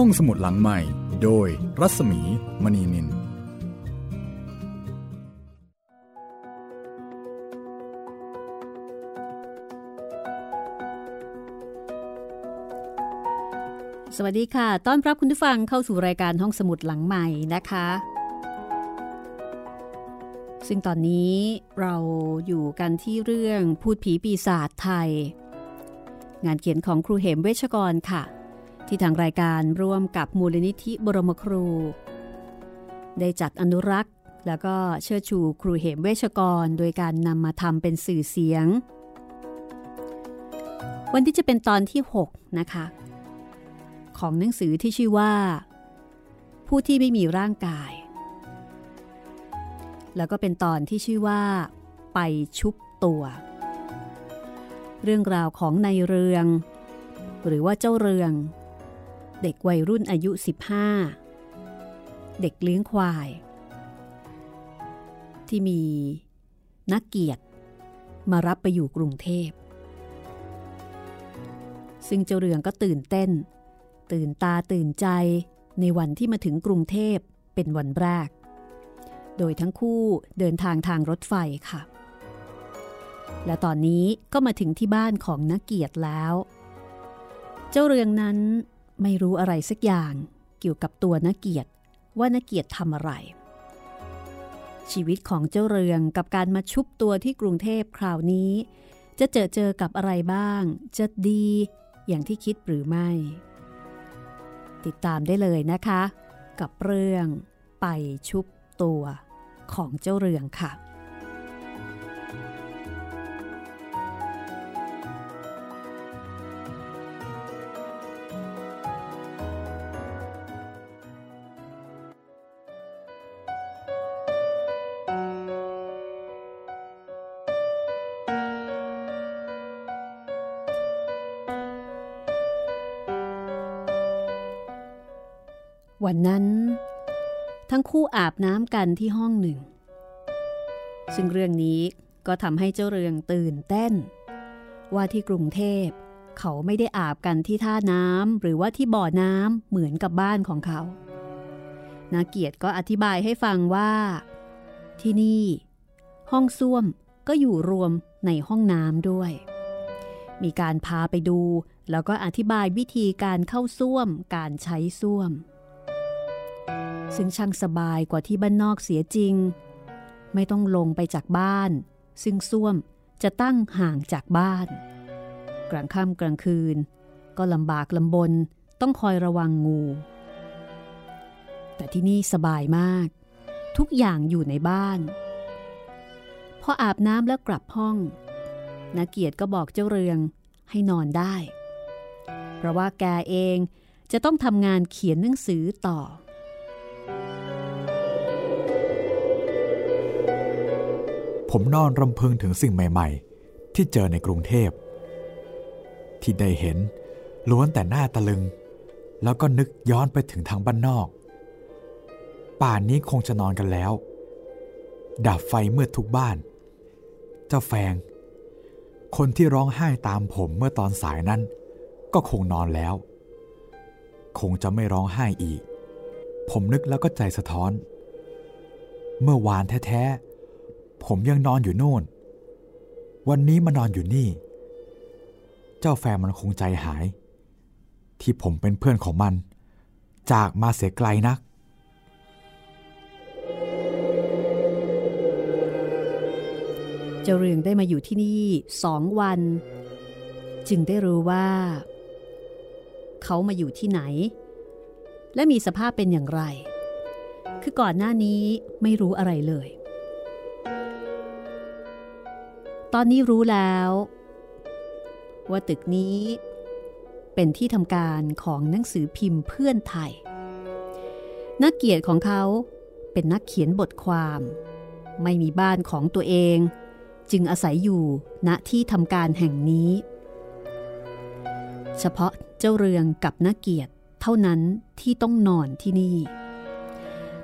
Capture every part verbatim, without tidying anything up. ห้องสมุดหลังใหม่โดยรัศมีมณีนินสวัสดีค่ะต้อนรับคุณผู้ฟังเข้าสู่รายการห้องสมุดหลังใหม่นะคะซึ่งตอนนี้เราอยู่กันที่เรื่องพูดผีปีศาจไทยงานเขียนของครูเหมเวชกรค่ะที่ทางรายการร่วมกับมูลนิธิบรมครูได้จัดอนุรักษ์แล้วก็เชิดชูครูเหมเวชกรโดยการนำมาทำเป็นสื่อเสียงวันที่จะเป็นตอนที่หกนะคะของหนังสือที่ชื่อว่าผู้ที่ไม่มีร่างกายแล้วก็เป็นตอนที่ชื่อว่าไปชุบตัวเรื่องราวของนายเรืองหรือว่าเจ้าเรืองเด็กวัยรุ่นอายุสิบห้าเด็กเลี้ยงควายที่มีนักเกียรติมารับไปอยู่กรุงเทพซึ่งเจ้าเรืองก็ตื่นเต้นตื่นตาตื่นใจในวันที่มาถึงกรุงเทพเป็นวันแรกโดยทั้งคู่เดินทางทางรถไฟค่ะและตอนนี้ก็มาถึงที่บ้านของนักเกียรติแล้วเจ้าเรืองนั้นไม่รู้อะไรสักอย่างเกี่ยวกับตัวนักเกียรติว่านักเกียรติทำอะไรชีวิตของเจ้าเรืองกับการมาชุบตัวที่กรุงเทพคราวนี้จะเจอเจอกับอะไรบ้างจะดีอย่างที่คิดหรือไม่ติดตามได้เลยนะคะกับเรื่องไปชุบตัวของเจ้าเรืองค่ะวันนั้นทั้งคู่อาบน้ำกันที่ห้องหนึ่งซึ่งเรื่องนี้ก็ทำให้เจ้าเรืองตื่นเต้นว่าที่กรุงเทพเขาไม่ได้อาบกันที่ท่าน้ำหรือว่าที่บ่อน้ำเหมือนกับบ้านของเขานาเกียรติก็อธิบายให้ฟังว่าที่นี่ห้องส้วมก็อยู่รวมในห้องน้ำด้วยมีการพาไปดูแล้วก็อธิบายวิธีการเข้าส้วมการใช้ส้วมซึ่งช่างสบายกว่าที่บ้านนอกเสียจริงไม่ต้องลงไปจากบ้านซึ่งส้วมจะตั้งห่างจากบ้านกลางค่ำกลางคืนก็ลำบากลำบนต้องคอยระวังงูแต่ที่นี่สบายมากทุกอย่างอยู่ในบ้านพออาบน้ำแล้วกลับห้องนาเกียรติก็บอกเจ้าเรืองให้นอนได้เพราะว่าแกเองจะต้องทำงานเขียนหนังสือต่อผมนอนรำพึงถึงสิ่งใหม่ๆที่เจอในกรุงเทพที่ได้เห็นล้วนแต่หน้าตะลึงแล้วก็นึกย้อนไปถึงทางบ้านนอกป่านนี้คงจะนอนกันแล้วดับไฟมืดทุกบ้านเจ้าแฟงคนที่ร้องไห้ตามผมเมื่อตอนสายนั้นก็คงนอนแล้วคงจะไม่ร้องไห้อีกผมนึกแล้วก็ใจสะท้อนเมื่อวานแท้ๆผมยังนอนอยู่โน่นวันนี้มานอนอยู่นี่เจ้าแฟนมันคงใจหายที่ผมเป็นเพื่อนของมันจากมาเสียไกลนักเจ้าเรืองได้มาอยู่ที่นี่สองวันจึงได้รู้ว่าเขามาอยู่ที่ไหนและมีสภาพเป็นอย่างไรคือก่อนหน้านี้ไม่รู้อะไรเลยตอนนี้รู้แล้วว่าตึกนี้เป็นที่ทำการของหนังสือพิมพ์เพื่อนไทยนักเกียรติของเขาเป็นนักเขียนบทความไม่มีบ้านของตัวเองจึงอาศัยอยู่ณที่ทำการแห่งนี้เฉพาะเจ้าเรืองกับนักเกียรติเท่านั้นที่ต้องนอนที่นี่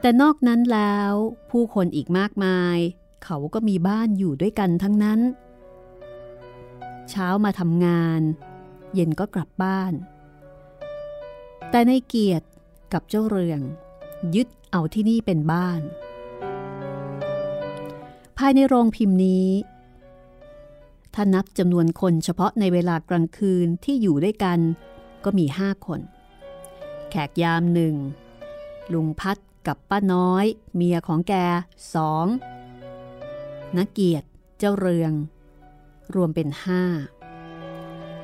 แต่นอกนั้นแล้วผู้คนอีกมากมายเขาก็มีบ้านอยู่ด้วยกันทั้งนั้นเช้ามาทำงานเย็นก็กลับบ้าน แต่ในเกียรติกับเจ้าเรืองยึดเอาที่นี่เป็นบ้านภายในโรงพิมพ์นี้ถ้านับจำนวนคนเฉพาะในเวลากลางคืนที่อยู่ด้วยกันก็มีห้าคนแขกยามหนึ่งลุงพัดกับป้าน้อยเมียของแกสองนักเกียรติเจ้าเรืองรวมเป็นห้า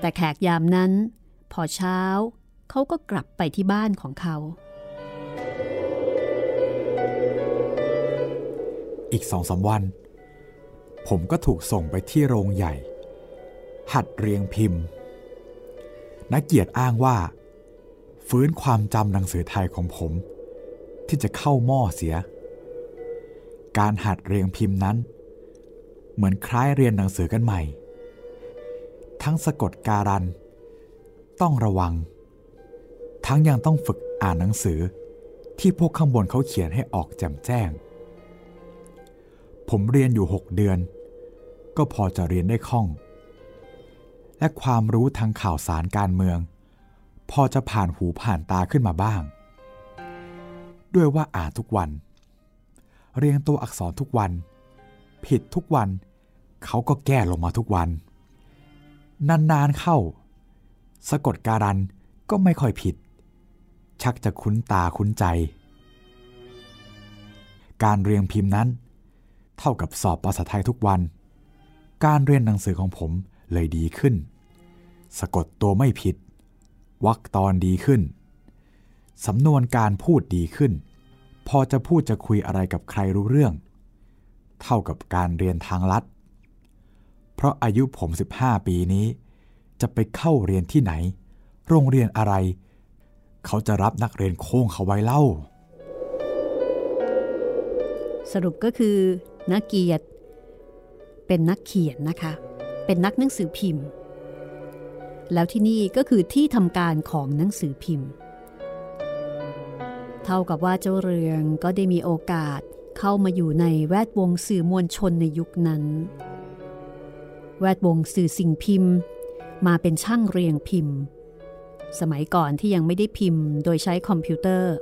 แต่แขกยามนั้นพอเช้าเขาก็กลับไปที่บ้านของเขาอีกสองสามวันผมก็ถูกส่งไปที่โรงใหญ่หัดเรียงพิมพ์นักเกียรติอ้างว่าฟื้นความจำหนังสือไทยของผมที่จะเข้าหม้อเสียการหัดเรียงพิมพ์นั้นเหมือนคล้ายเรียนหนังสือกันใหม่ทั้งสะกดการันต้องระวังทั้งยังต้องฝึกอ่านหนังสือที่พวกข้างบนเขาเขียนให้ออกแจ่มแจ้งผมเรียนอยู่หกเดือนก็พอจะเรียนได้คล่องและความรู้ทางข่าวสารการเมืองพอจะผ่านหูผ่านตาขึ้นมาบ้างด้วยว่าอ่านทุกวันเรียงตัวอักษรทุกวันผิดทุกวันเขาก็แก้ลงมาทุกวันนานๆเข้าสะกดการันก็ไม่ค่อยผิดชักจะคุ้นตาคุ้นใจการเรียงพิมพ์นั้นเท่ากับสอบภาษาไทยทุกวันการเรียนหนังสือของผมเลยดีขึ้นสะกดตัวไม่ผิดวรรคตอนดีขึ้นสำนวนการพูดดีขึ้นพอจะพูดจะคุยอะไรกับใครรู้เรื่องเท่ากับการเรียนทางลัดเพราะอายุผมสิบห้าปีนี้จะไปเข้าเรียนที่ไหนโรงเรียนอะไรเขาจะรับนักเรียนโค้งเขาไว้เล่าสรุปก็คือนักเกียรติเป็นนักเขียนนะคะเป็นนักหนังสือพิมพ์แล้วที่นี่ก็คือที่ทำการของหนังสือพิมพ์เท่ากับว่าเจ้าเรืองก็ได้มีโอกาสเข้ามาอยู่ในแวดวงสื่อมวลชนในยุคนั้นแวดวงสื่อสิ่งพิมพ์มาเป็นช่างเรียงพิมพ์สมัยก่อนที่ยังไม่ได้พิมพ์โดยใช้คอมพิวเตอร์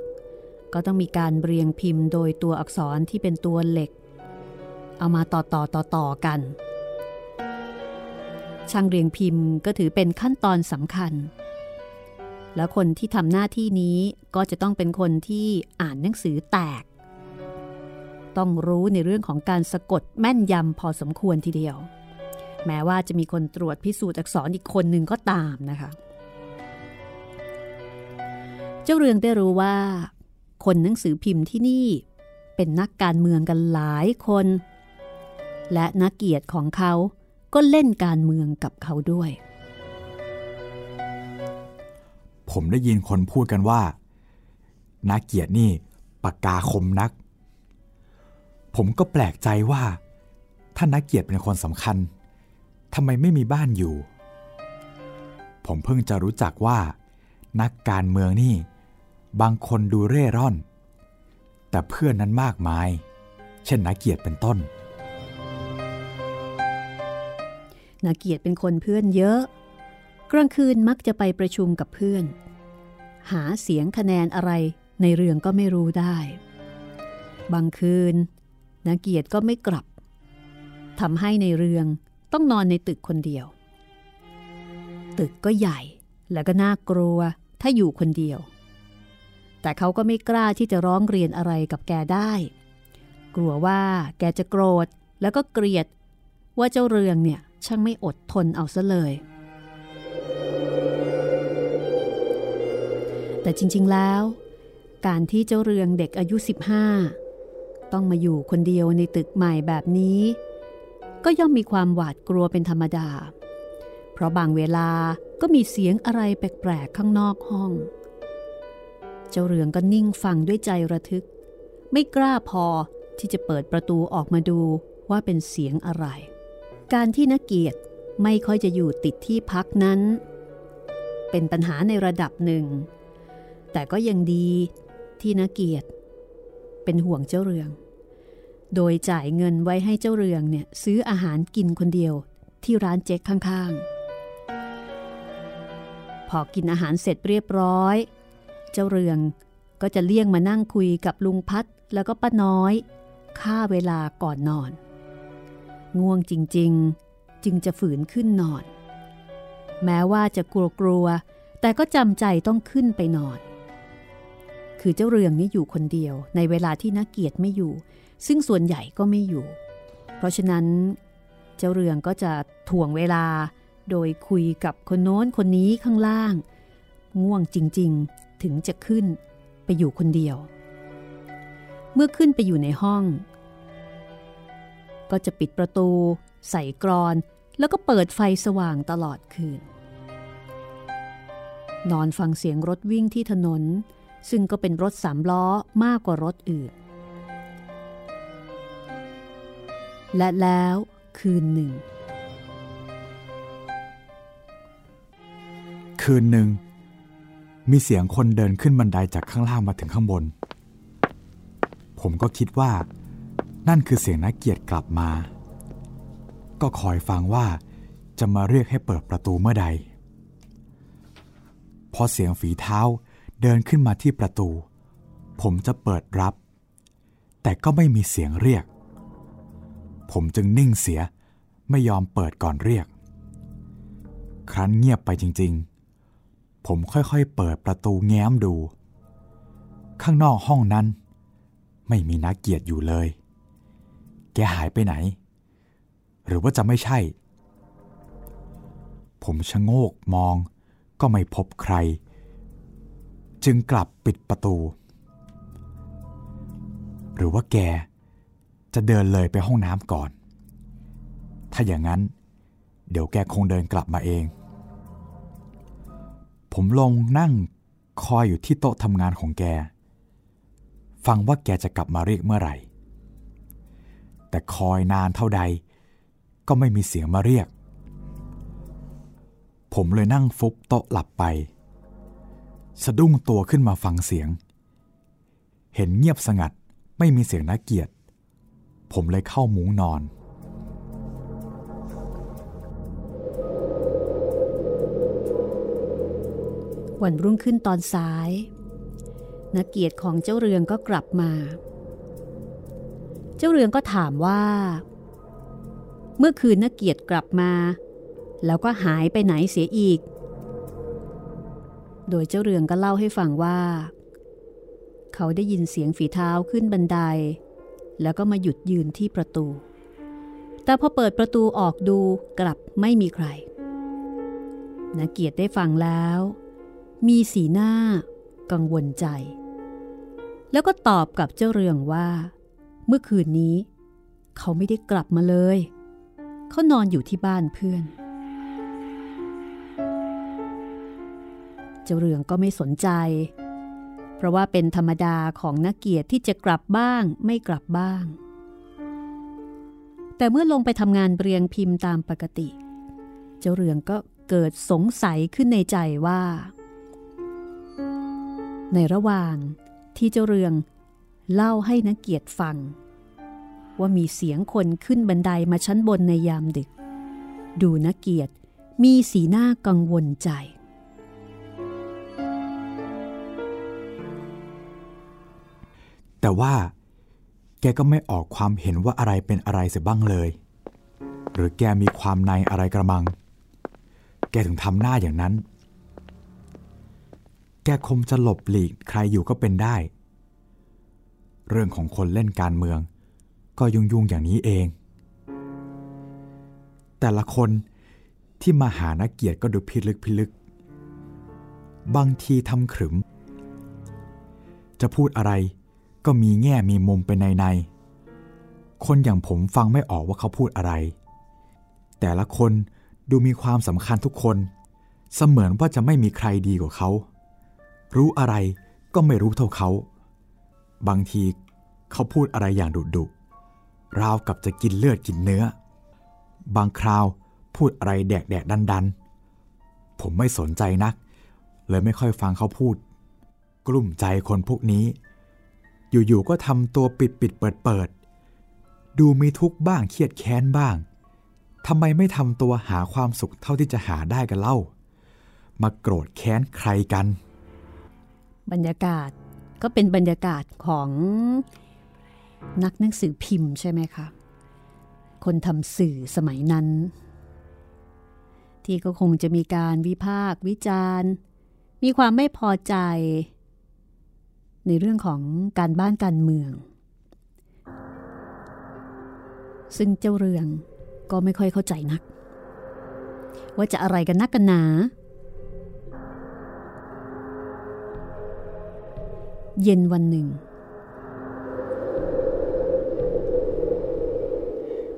ก็ต้องมีการเรียงพิมพ์โดยตัวอักษรที่เป็นตัวเหล็กเอามาต่อต่อต่อต่อกันช่างเรียงพิมพ์ก็ถือเป็นขั้นตอนสำคัญและคนที่ทำหน้าที่นี้ก็จะต้องเป็นคนที่อ่านหนังสือแตกต้องรู้ในเรื่องของการสะกดแม่นยำพอสมควรทีเดียวแม้ว่าจะมีคนตรวจพิสูจน์อักษรอีกคนหนึ่งก็ตามนะคะเจ้าเรืองได้รู้ว่าคนหนังสือพิมพ์ที่นี่เป็นนักการเมืองกันหลายคนและนักเกียรติของเขาก็เล่นการเมืองกับเขาด้วยผมได้ยินคนพูดกันว่านักเกียรตินี่ปากกาคมนักผมก็แปลกใจว่าถ้านักเกียรติเป็นคนสำคัญทำไมไม่มีบ้านอยู่ผมเพิ่งจะรู้จักว่านักการเมืองนี่บางคนดูเร่ร่อนแต่เพื่อนนั้นมากมายเช่นนักเกียรติเป็นต้นนักเกียรติเป็นคนเพื่อนเยอะกลางคืนมักจะไปประชุมกับเพื่อนหาเสียงคะแนนอะไรในเรื่องก็ไม่รู้ได้บางคืนนักเกียรติก็ไม่กลับทำให้ในเรื่องต้องนอนในตึกคนเดียวตึกก็ใหญ่และก็น่ากลัวถ้าอยู่คนเดียวแต่เขาก็ไม่กล้าที่จะร้องเรียนอะไรกับแกได้กลัวว่าแกจะโกรธแล้วก็เกลียดว่าเจ้าเรืองเนี่ยช่างไม่อดทนเอาซะเลยแต่จริงๆแล้วการที่เจ้าเรืองเด็กอายุสิบห้าต้องมาอยู่คนเดียวในตึกใหม่แบบนี้ก็ย่อมมีความหวาดกลัวเป็นธรรมดาเพราะบางเวลาก็มีเสียงอะไรแปลกๆข้างนอกห้องเจ้าเรืองก็นิ่งฟังด้วยใจระทึกไม่กล้าพอที่จะเปิดประตูออกมาดูว่าเป็นเสียงอะไรการที่นักเกียรติไม่ค่อยจะอยู่ติดที่พักนั้นเป็นปัญหาในระดับหนึ่งแต่ก็ยังดีที่นักเกียรติเป็นห่วงเจ้าเรืองโดยจ่ายเงินไว้ให้เจ้าเรืองเนี่ยซื้ออาหารกินคนเดียวที่ร้านเจ๊กข้างๆพอกินอาหารเสร็จเรียบร้อย เจ้าเรืองก็จะเลี่ยงมานั่งคุยกับลุงพัดแล้วก็ป้าน้อยฆ่าเวลาก่อนนอนง่วงจริงๆจึงจะฝืนขึ้นนอนแม้ว่าจะกลัวๆแต่ก็จำใจต้องขึ้นไปนอนคือเจ้าเรืองนี่อยู่คนเดียวในเวลาที่นักเกียรติไม่อยู่ซึ่งส่วนใหญ่ก็ไม่อยู่เพราะฉะนั้นเจ้าเรืองก็จะถ่วงเวลาโดยคุยกับคนโน้นคนนี้ข้างล่างง่วงจริงๆถึงจะขึ้นไปอยู่คนเดียวเมื่อขึ้นไปอยู่ในห้องก็จะปิดประตูใส่กรอนแล้วก็เปิดไฟสว่างตลอดคืนนอนฟังเสียงรถวิ่งที่ถนนซึ่งก็เป็นรถสามล้อมากกว่ารถอื่นและแล้วคืนหนึ่งคืนหนึ่งมีเสียงคนเดินขึ้นบันไดจากข้างล่างมาถึงข้างบนผมก็คิดว่านั่นคือเสียงนักเกียรติกลับมาก็คอยฟังว่าจะมาเรียกให้เปิดประตูเมื่อใดพอเสียงฝีเท้าเดินขึ้นมาที่ประตูผมจะเปิดรับแต่ก็ไม่มีเสียงเรียกผมจึงนิ่งเสียไม่ยอมเปิดก่อนเรียกครั้นเงียบไปจริงๆผมค่อยๆเปิดประตูแง้มดูข้างนอกห้องนั้นไม่มีนักเกียรติอยู่เลยแกหายไปไหนหรือว่าจะไม่ใช่ผมชะโงกมองก็ไม่พบใครจึงกลับปิดประตูหรือว่าแกจะเดินเลยไปห้องน้ำก่อนถ้าอย่างนั้นเดี๋ยวแกคงเดินกลับมาเองผมลงนั่งคอยอยู่ที่โต๊ะทำงานของแกฟังว่าแกจะกลับมาเรียกเมื่อไหร่แต่คอยนานเท่าใดก็ไม่มีเสียงมาเรียกผมเลยนั่งฟุบโต๊ะหลับไปสะดุ้งตัวขึ้นมาฟังเสียงเห็นเงียบสงัดไม่มีเสียงนักเกียรติผมเลยเข้ามุ้งนอนวันรุ่งขึ้นตอนสายนักเกียรติของเจ้าเรืองก็กลับมาเจ้าเรืองก็ถามว่าเมื่อคืนนักเกียรติกลับมาแล้วก็หายไปไหนเสียอีกโดยเจ้าเรืองก็เล่าให้ฟังว่าเขาได้ยินเสียงฝีเท้าขึ้นบันไดแล้วก็มาหยุดยืนที่ประตูแต่พอเปิดประตูออกดูกลับไม่มีใครนักเกียรติได้ฟังแล้วมีสีหน้ากังวลใจแล้วก็ตอบกับเจ้าเรืองว่าเมื่อคืนนี้เขาไม่ได้กลับมาเลยเขานอนอยู่ที่บ้านเพื่อนเจ้าเรืองก็ไม่สนใจเพราะว่าเป็นธรรมดาของนักเกียรติที่จะกลับบ้างไม่กลับบ้างแต่เมื่อลงไปทำงานเรียงพิมพ์ตามปกติเจ้าเรืองก็เกิดสงสัยขึ้นในใจว่าในระหว่างที่เจ้าเรืองเล่าให้นักเกียรติฟังว่ามีเสียงคนขึ้นบันไดมาชั้นบนในยามดึกดูนักเกียรติมีสีหน้ากังวลใจแต่ว่าแกก็ไม่ออกความเห็นว่าอะไรเป็นอะไรเสียบ้างเลยหรือแกมีความในอะไรกระมังแกถึงทำหน้าอย่างนั้นแกคงจะหลบหลีกใครอยู่ก็เป็นได้เรื่องของคนเล่นการเมืองก็ยุ่งๆอย่างนี้เองแต่ละคนที่มาหานักเกียรติก็ดูพิลึกพิลึกบางทีทำขรึมจะพูดอะไรก็มีแง่มีมุมเป็นในในคนอย่างผมฟังไม่ออกว่าเขาพูดอะไรแต่ละคนดูมีความสำคัญทุกคนเสมือนว่าจะไม่มีใครดีกว่าเขารู้อะไรก็ไม่รู้เท่าเขาบางทีเขาพูดอะไรอย่างดุดุราวกับจะกินเลือดกินเนื้อบางคราวพูดอะไรแดกแดกดันดันผมไม่สนใจนักเลยไม่ค่อยฟังเขาพูดกลุ้มใจคนพวกนี้อยู่ๆก็ทำตัวปิดปิดเปิดเปิดดูมีทุกข์บ้างเครียดแค้นบ้างทำไมไม่ทำตัวหาความสุขเท่าที่จะหาได้กันเล่ามาโกรธแค้นใครกัน บรรยากาศก็เป็นบรรยากาศของนักหนังสือพิมพ์ใช่ไหมคะคนทำสื่อสมัยนั้นที่ก็คงจะมีการวิพากษ์วิจารณ์มีความไม่พอใจในเรื่องของการบ้านการเมืองซึ่งเจ้าเรืองก็ไม่ค่อยเข้าใจนักว่าจะอะไรกันนักกันหนาเย็นวันหนึ่ง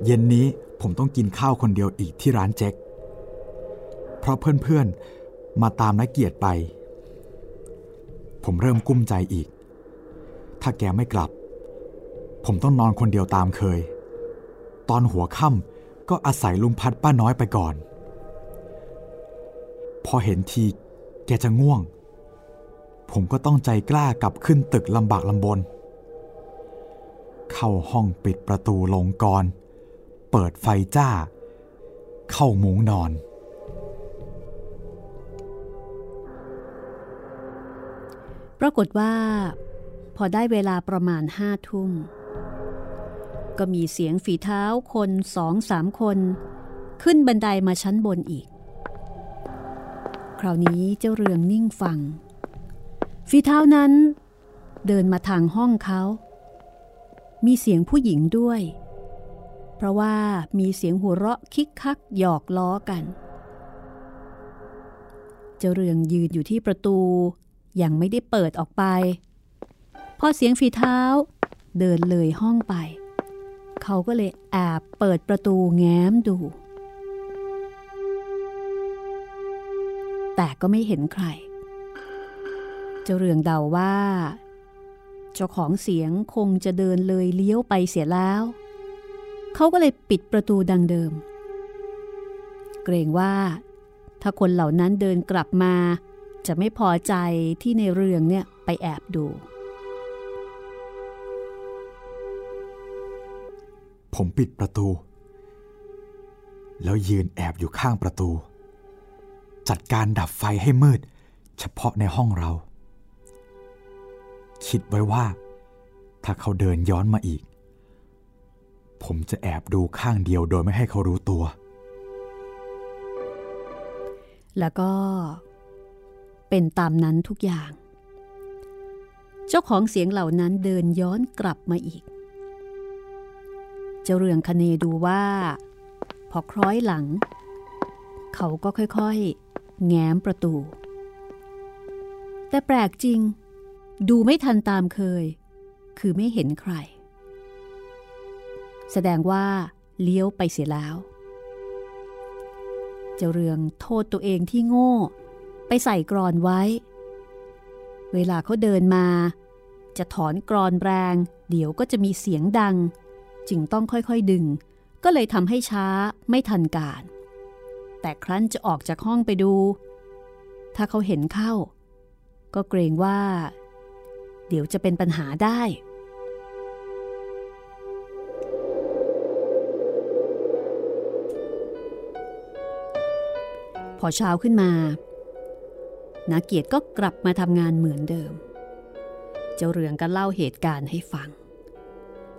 เย็นนี้ผมต้องกินข้าวคนเดียวอีกที่ร้านแจ็คเพราะเพื่อนๆมาตามนักเกียรติไปผมเริ่มกุ้มใจอีกถ้าแกไม่กลับผมต้องนอนคนเดียวตามเคยตอนหัวค่ำก็อาศัยลุงพัดป้าน้อยไปก่อนพอเห็นทีแกจะง่วงผมก็ต้องใจกล้ากลับขึ้นตึกลำบากลำบนเข้าห้องปิดประตูลงกรเปิดไฟจ้าเข้ามุ้งนอนปรากฏว่าพอได้เวลาประมาณห้าทุ่มก็มีเสียงฝีเท้าคนสองสามคนขึ้นบันไดมาชั้นบนอีกคราวนี้เจ้าเรืองนิ่งฟังฝีเท้านั้นเดินมาทางห้องเขามีเสียงผู้หญิงด้วยเพราะว่ามีเสียงหัวเราะคิกคักหยอกล้อกันเจ้าเรืองยืนอยู่ที่ประตูยังไม่ได้เปิดออกไปพอเสียงฝีเท้าเดินเลยห้องไปเขาก็เลยแอบเปิดประตูแง้มดูแต่ก็ไม่เห็นใครเจ้าเรืองเดาว่าเจ้าของเสียงคงจะเดินเลยเลี้ยวไปเสียแล้วเขาก็เลยปิดประตูดังเดิมเกรงว่าถ้าคนเหล่านั้นเดินกลับมาจะไม่พอใจที่ในเรืองเนี่ยไปแอบดูผมปิดประตูแล้วยืนแอบอยู่ข้างประตูจัดการดับไฟให้มืดเฉพาะในห้องเราคิดไว้ว่าถ้าเขาเดินย้อนมาอีกผมจะแอบดูข้างเดียวโดยไม่ให้เขารู้ตัวแล้วก็เป็นตามนั้นทุกอย่างเจ้าของเสียงเหล่านั้นเดินย้อนกลับมาอีกเจ้าเรืองคเนดูว่าพอคล้อยหลังเขาก็ค่อยๆแง้มประตูแต่แปลกจริงดูไม่ทันตามเคยคือไม่เห็นใครแสดงว่าเลี้ยวไปเสียแล้วเจ้าเรืองโทษตัวเองที่โง่ไปใส่กรอนไว้เวลาเขาเดินมาจะถอนกรอนแรงเดี๋ยวก็จะมีเสียงดังจึงต้องค่อยๆดึงก็เลยทำให้ช้าไม่ทันการแต่ครั้นจะออกจากห้องไปดูถ้าเขาเห็นเข้าก็เกรงว่าเดี๋ยวจะเป็นปัญหาได้พอเช้าขึ้นมานาเกียรติก็กลับมาทำงานเหมือนเดิมเจ้าเรืองก็เล่าเหตุการณ์ให้ฟัง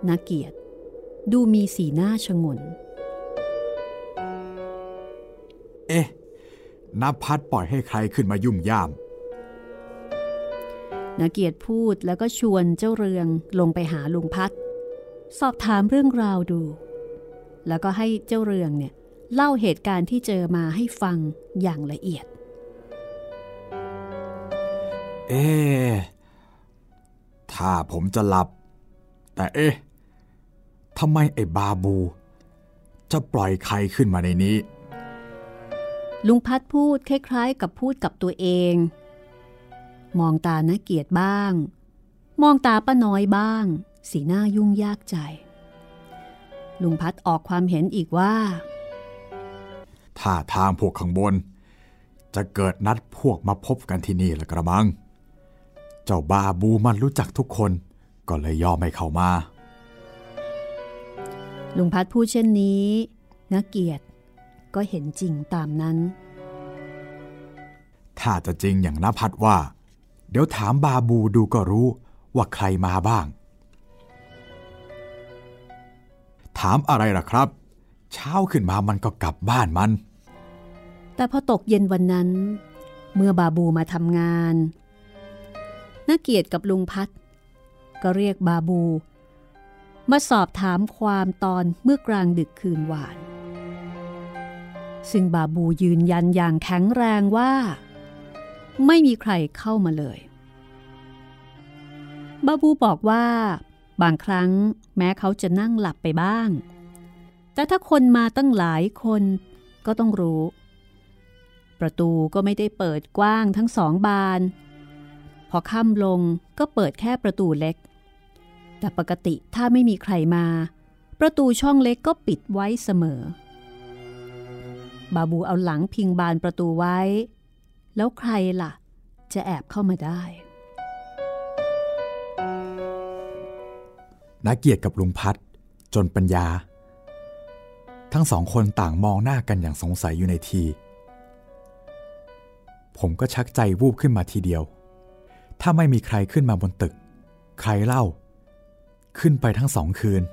นาเกียรติดูมีสีหน้าชงนเอ๊ะนภัสปล่อยให้ใครขึ้นมายุ่มย่ามนาเกียรติพูดแล้วก็ชวนเจ้าเรืองลงไปหาลุงพัดสอบถามเรื่องราวดูแล้วก็ให้เจ้าเรืองเนี่ยเล่าเหตุการณ์ที่เจอมาให้ฟังอย่างละเอียดเอ๊ะถ้าผมจะหลับแต่เอ๊ะทำไมไอ้บาบูจะปล่อยใครขึ้นมาในนี้ลุงพัดพูดคล้ายๆกับพูดกับตัวเองมองตาณเกียรติบ้างมองตาป้าน้อยบ้างสีหน้ายุ่งยากใจลุงพัดออกความเห็นอีกว่าถ้าทางพวกข้างบนจะเกิดนัดพวกมาพบกันที่นี่ละกระมังเจ้าบาบูมันรู้จักทุกคนก็เลยยอมให้เข้ามาลุงพัดพูดเช่นนี้นักเกียรติก็เห็นจริงตามนั้นถ้าจะจริงอย่างนภัสว่า เดี๋ยวถามบาบูดูก็รู้ว่าใครมาบ้างถามอะไรล่ะครับเช้าขึ้นมามันก็กลับบ้านมันแต่พอตกเย็นวันนั้นเมื่อบาบูมาทำงานนักเกียรติกับลุงพัดก็เรียกบาบูมาสอบถามความตอนเมื่อกลางดึกคืนวานซึ่งบาบูยืนยันอย่างแข็งแรงว่าไม่มีใครเข้ามาเลยบาบูบอกว่าบางครั้งแม้เขาจะนั่งหลับไปบ้างแต่ถ้าคนมาตั้งหลายคนก็ต้องรู้ประตูก็ไม่ได้เปิดกว้างทั้งสองบานพอค่ำลงก็เปิดแค่ประตูเล็กแต่ปกติถ้าไม่มีใครมาประตูช่องเล็กก็ปิดไว้เสมอบาบูเอาหลังพิงบานประตูไว้แล้วใครล่ะจะแอบเข้ามาได้นักเกียรติกับลุงพัดจนปัญญาทั้งสองคนต่างมองหน้ากันอย่างสงสัยอยู่ในทีผมก็ชักใจวูบขึ้นมาทีเดียวถ้าไม่มีใครขึ้นมาบนตึกใครเล่าขึ้นไปทั้งสองคืน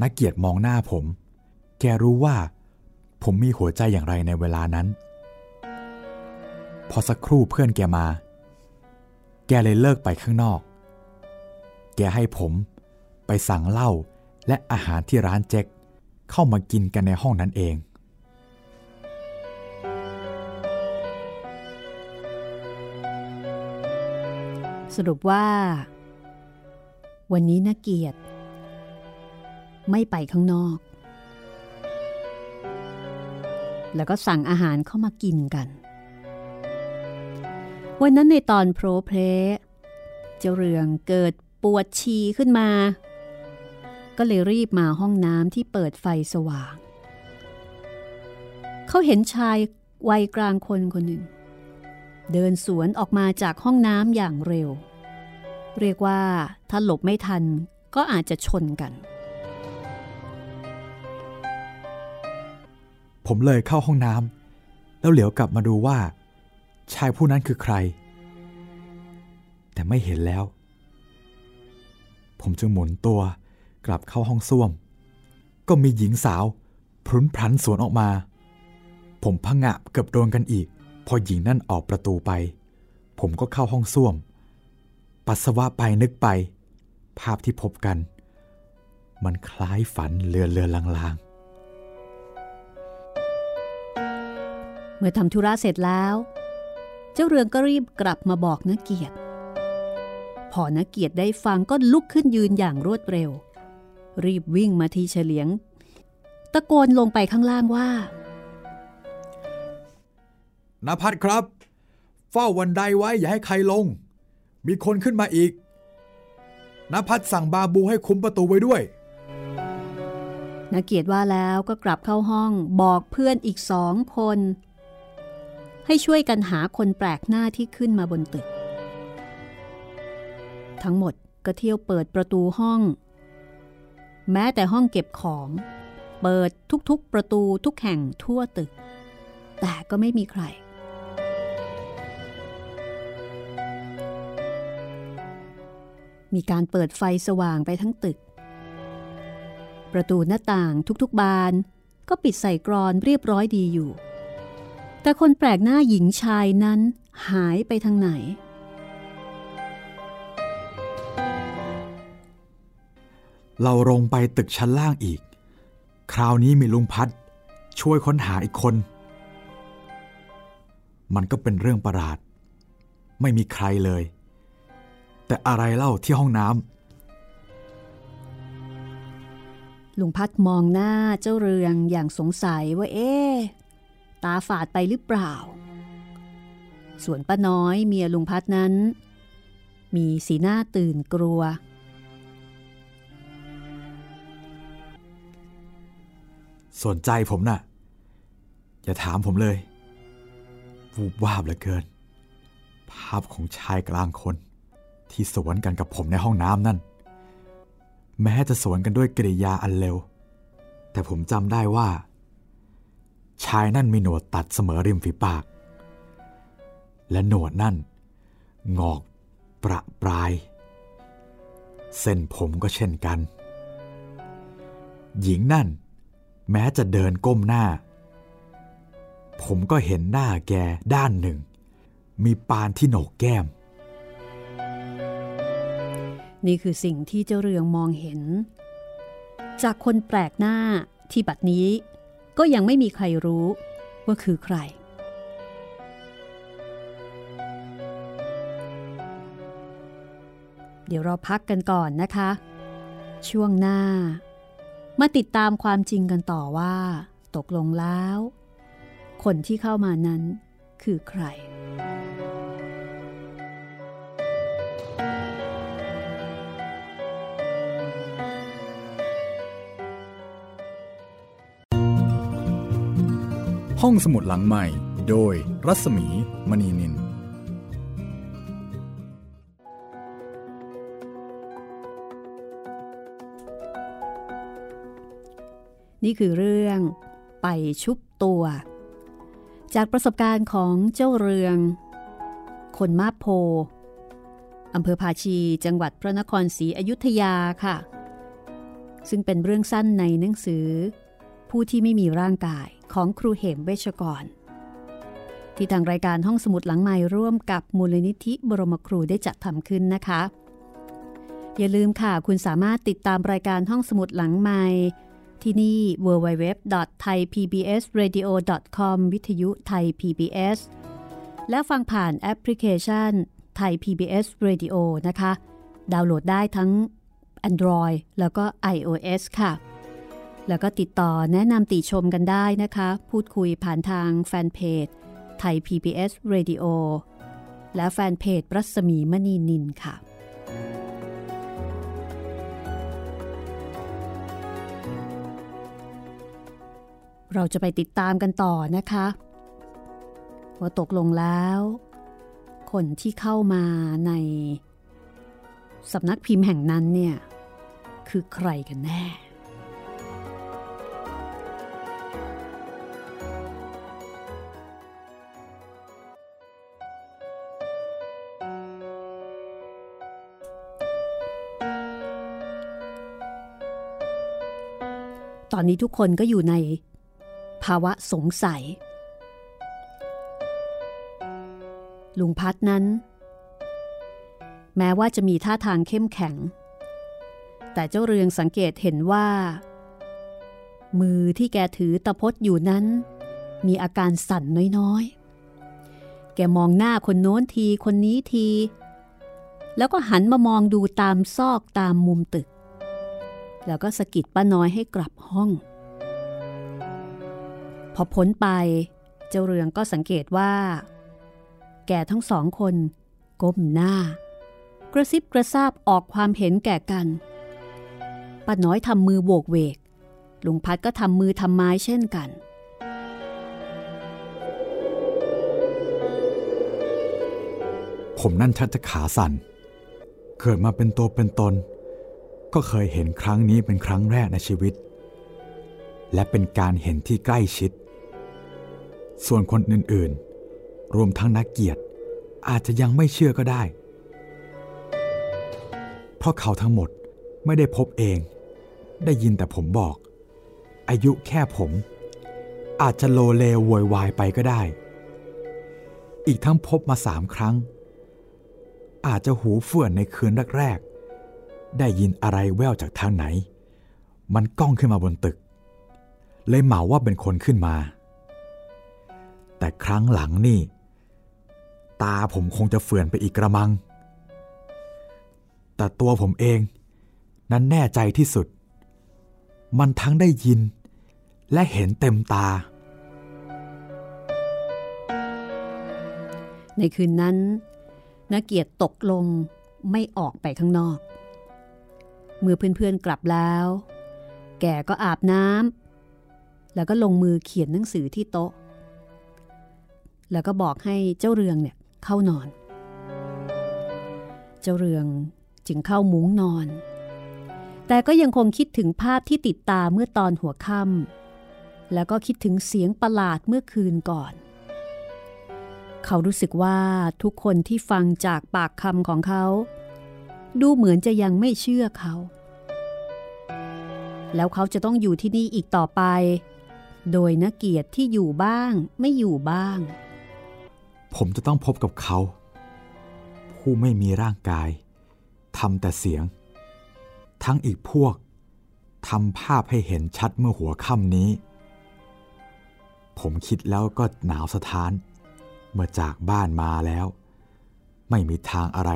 นักเกียรติมองหน้าผมแกรู้ว่าผมมีหัวใจอย่างไรในเวลานั้นพอสักครู่เพื่อนแกมาแกเลยเลิกไปข้างนอกแกให้ผมไปสั่งเหล้าและอาหารที่ร้านเจ๊กเข้ามากินกันในห้องนั้นเองสรุปว่าวันนี้นักเกียรติไม่ไปข้างนอกแล้วก็สั่งอาหารเข้ามากินกันวันนั้นในตอนโพรเพลเจ้าเรืองเกิดปวดฉี่ขึ้นมาก็เลยรีบมาห้องน้ำที่เปิดไฟสว่างเขาเห็นชายวัยกลางคนคนหนึ่งเดินสวนออกมาจากห้องน้ำอย่างเร็วเรียกว่าถ้าหลบไม่ทันก็อาจจะชนกันผมเลยเข้าห้องน้ำแล้วเหลียวกลับมาดูว่าชายผู้นั้นคือใครแต่ไม่เห็นแล้วผมจึงหมุนตัวกลับเข้าห้องส้วมก็มีหญิงสาวพรุนพรันสวนออกมาผมผงะเกือบโดนกันอีกพอหญิงนั่นออกประตูไปผมก็เข้าห้องส้วมปัสสาวะไปนึกไปภาพที่พบกันมันคล้ายฝันเลือนเลือนลางๆเมื่อทำธุระเสร็จแล้วเจ้าเรืองก็รีบกลับมาบอกนักเกียรติพอนักเกียรติได้ฟังก็ลุกขึ้นยืนอย่างรวดเร็วรีบวิ่งมาที่เฉลียงตะโกนลงไปข้างล่างว่านาภัทรครับเฝ้าวันใดไว้อย่าให้ใครลงมีคนขึ้นมาอีกนาภัทรสั่งบาบูให้คุมประตูไว้ด้วยนักเกียรติว่าแล้วก็กลับเข้าห้องบอกเพื่อนอีกสองคนให้ช่วยกันหาคนแปลกหน้าที่ขึ้นมาบนตึกทั้งหมดก็เที่ยวเปิดประตูห้องแม้แต่ห้องเก็บของเปิดทุกๆประตูทุกแห่งทั่วตึกแต่ก็ไม่มีใครมีการเปิดไฟสว่างไปทั้งตึกประตูหน้าต่างทุกๆบานก็ปิดใส่กรอนเรียบร้อยดีอยู่แต่คนแปลกหน้าหญิงชายนั้นหายไปทางไหนเราลงไปตึกชั้นล่างอีกคราวนี้มีลุงพัดช่วยค้นหาอีกคนมันก็เป็นเรื่องประหลาดไม่มีใครเลยแต่อะไรเล่าที่ห้องน้ำลุงพัดมองหน้าเจ้าเรืองอย่างสงสัยว่าเอ๊ะตาฝาดไปหรือเปล่าส่วนป้าน้อยเมียลุงพัดนั้นมีสีหน้าตื่นกลัวสนใจผมน่ะอย่าถามผมเลยวูบวาบเหลือเกินภาพของชายกลางคนที่สวนกันกับผมในห้องน้ำนั่นแม้จะสวนกันด้วยกริยาอันเร็วแต่ผมจำได้ว่าชายนั่นมีหนวดตัดเสมอริมฝีปาก และหนวดนั่นงอกประปรายเส้นผมก็เช่นกันหญิงนั่นแม้จะเดินก้มหน้าผมก็เห็นหน้าแกด้านหนึ่งมีปานที่โหนกแก้มนี่คือสิ่งที่เจ้าเรืองมองเห็นจากคนแปลกหน้าที่บัดนี้ก็ยังไม่มีใครรู้ว่าคือใครเดี๋ยวเราพักกันก่อนนะคะช่วงหน้ามาติดตามความจริงกันต่อว่าตกลงแล้วคนที่เข้ามานั้นคือใครห้องสมุดหลังใหม่โดยรัศมีมณีนินนี่คือเรื่องไปชุบตัวจากประสบการณ์ของเจ้าเรืองคนมาบโพอำเภอภาชีจังหวัดพระนครศรีอยุธยาค่ะซึ่งเป็นเรื่องสั้นในหนังสือผู้ที่ไม่มีร่างกายของครูเหมเวชกรที่ทางรายการห้องสมุดหลังใหม่ร่วมกับมูลนิธิบรมครูได้จัดทำขึ้นนะคะอย่าลืมค่ะคุณสามารถติดตามรายการห้องสมุดหลังใหม่ที่นี่ ดับเบิลยู ดับเบิลยู ดับเบิลยู ดอท ไทย พี บี เอส เรดิโอ ดอท คอม วิทยุไทย พี บี เอส และฟังผ่านแอปพลิเคชันไทย พี บี เอส Radio นะคะดาวน์โหลดได้ทั้ง Android แล้วก็ iOS ค่ะแล้วก็ติดต่อแนะนำติชมกันได้นะคะพูดคุยผ่านทางแฟนเพจไทย พี บี เอส Radio และแฟนเพจรัศมีมณีนินค่ะเราจะไปติดตามกันต่อนะคะว่าตกลงแล้วคนที่เข้ามาในสำนักพิมพ์แห่งนั้นเนี่ยคือใครกันแน่ตอนนี้ทุกคนก็อยู่ในภาวะสงสัยลุงพัดนั้นแม้ว่าจะมีท่าทางเข้มแข็งแต่เจ้าเรืองสังเกตเห็นว่ามือที่แกถือตะพดอยู่นั้นมีอาการสั่นน้อยๆแกมองหน้าคนโน้นทีคนนี้ทีแล้วก็หันมามองดูตามซอกตามมุมตึกแล้วก็สะกิดป้าน้อยให้กลับห้องพอพ้นไปเจ้าเรืองก็สังเกตว่าแกทั้งสองคนก้มหน้ากระซิบกระซาบออกความเห็นแก่กันป้าน้อยทำมือโบกเวกลุงพัดก็ทำมือทำไม้เช่นกันผมนั่นชักจะขาสั่นเกิดมาเป็นตัวเป็นตนก็เคยเห็นครั้งนี้เป็นครั้งแรกในชีวิตและเป็นการเห็นที่ใกล้ชิดส่วนคนอื่นๆรวมทั้งนักเกียรติอาจจะยังไม่เชื่อก็ได้เพราะเขาทั้งหมดไม่ได้พบเองได้ยินแต่ผมบอกอายุแค่ผมอาจจะโลเลโวยวายไปก็ได้อีกทั้งพบมาสามครั้งอาจจะหูเฟื่อนในคืนแรกๆได้ยินอะไรแว่วจากทางไหนมันก้องขึ้นมาบนตึกเลยเหมาว่าเป็นคนขึ้นมาแต่ครั้งหลังนี่ตาผมคงจะเฟื่อนไปอีกกระมังแต่ตัวผมเองนั้นแน่ใจที่สุดมันทั้งได้ยินและเห็นเต็มตาในคืนนั้นนักเกียรติตกลงไม่ออกไปข้างนอกเมื่อเพื่อนๆกลับแล้วแกก็อาบน้ำแล้วก็ลงมือเขียนหนังสือที่โต๊ะแล้วก็บอกให้เจ้าเรืองเนี่ยเข้านอนเจ้าเรืองจึงเข้ามุ้งนอนแต่ก็ยังคงคิดถึงภาพที่ติดตาเมื่อตอนหัวค่ำแล้วก็คิดถึงเสียงประหลาดเมื่อคืนก่อน เขารู้สึกว่าทุกคนที่ฟังจากปากคำของเขาดูเหมือนจะยังไม่เชื่อเขาแล้วเขาจะต้องอยู่ที่นี่อีกต่อไปโดยนักเกียรติที่อยู่บ้างไม่อยู่บ้างผมจะต้องพบกับเขาผู้ไม่มีร่างกายทำแต่เสียงทั้งอีกพวกทำภาพให้เห็นชัดเมื่อหัวค่ำนี้ผมคิดแล้วก็หนาวสะท้านเมื่อจากบ้านมาแล้วไม่มีทางอะไร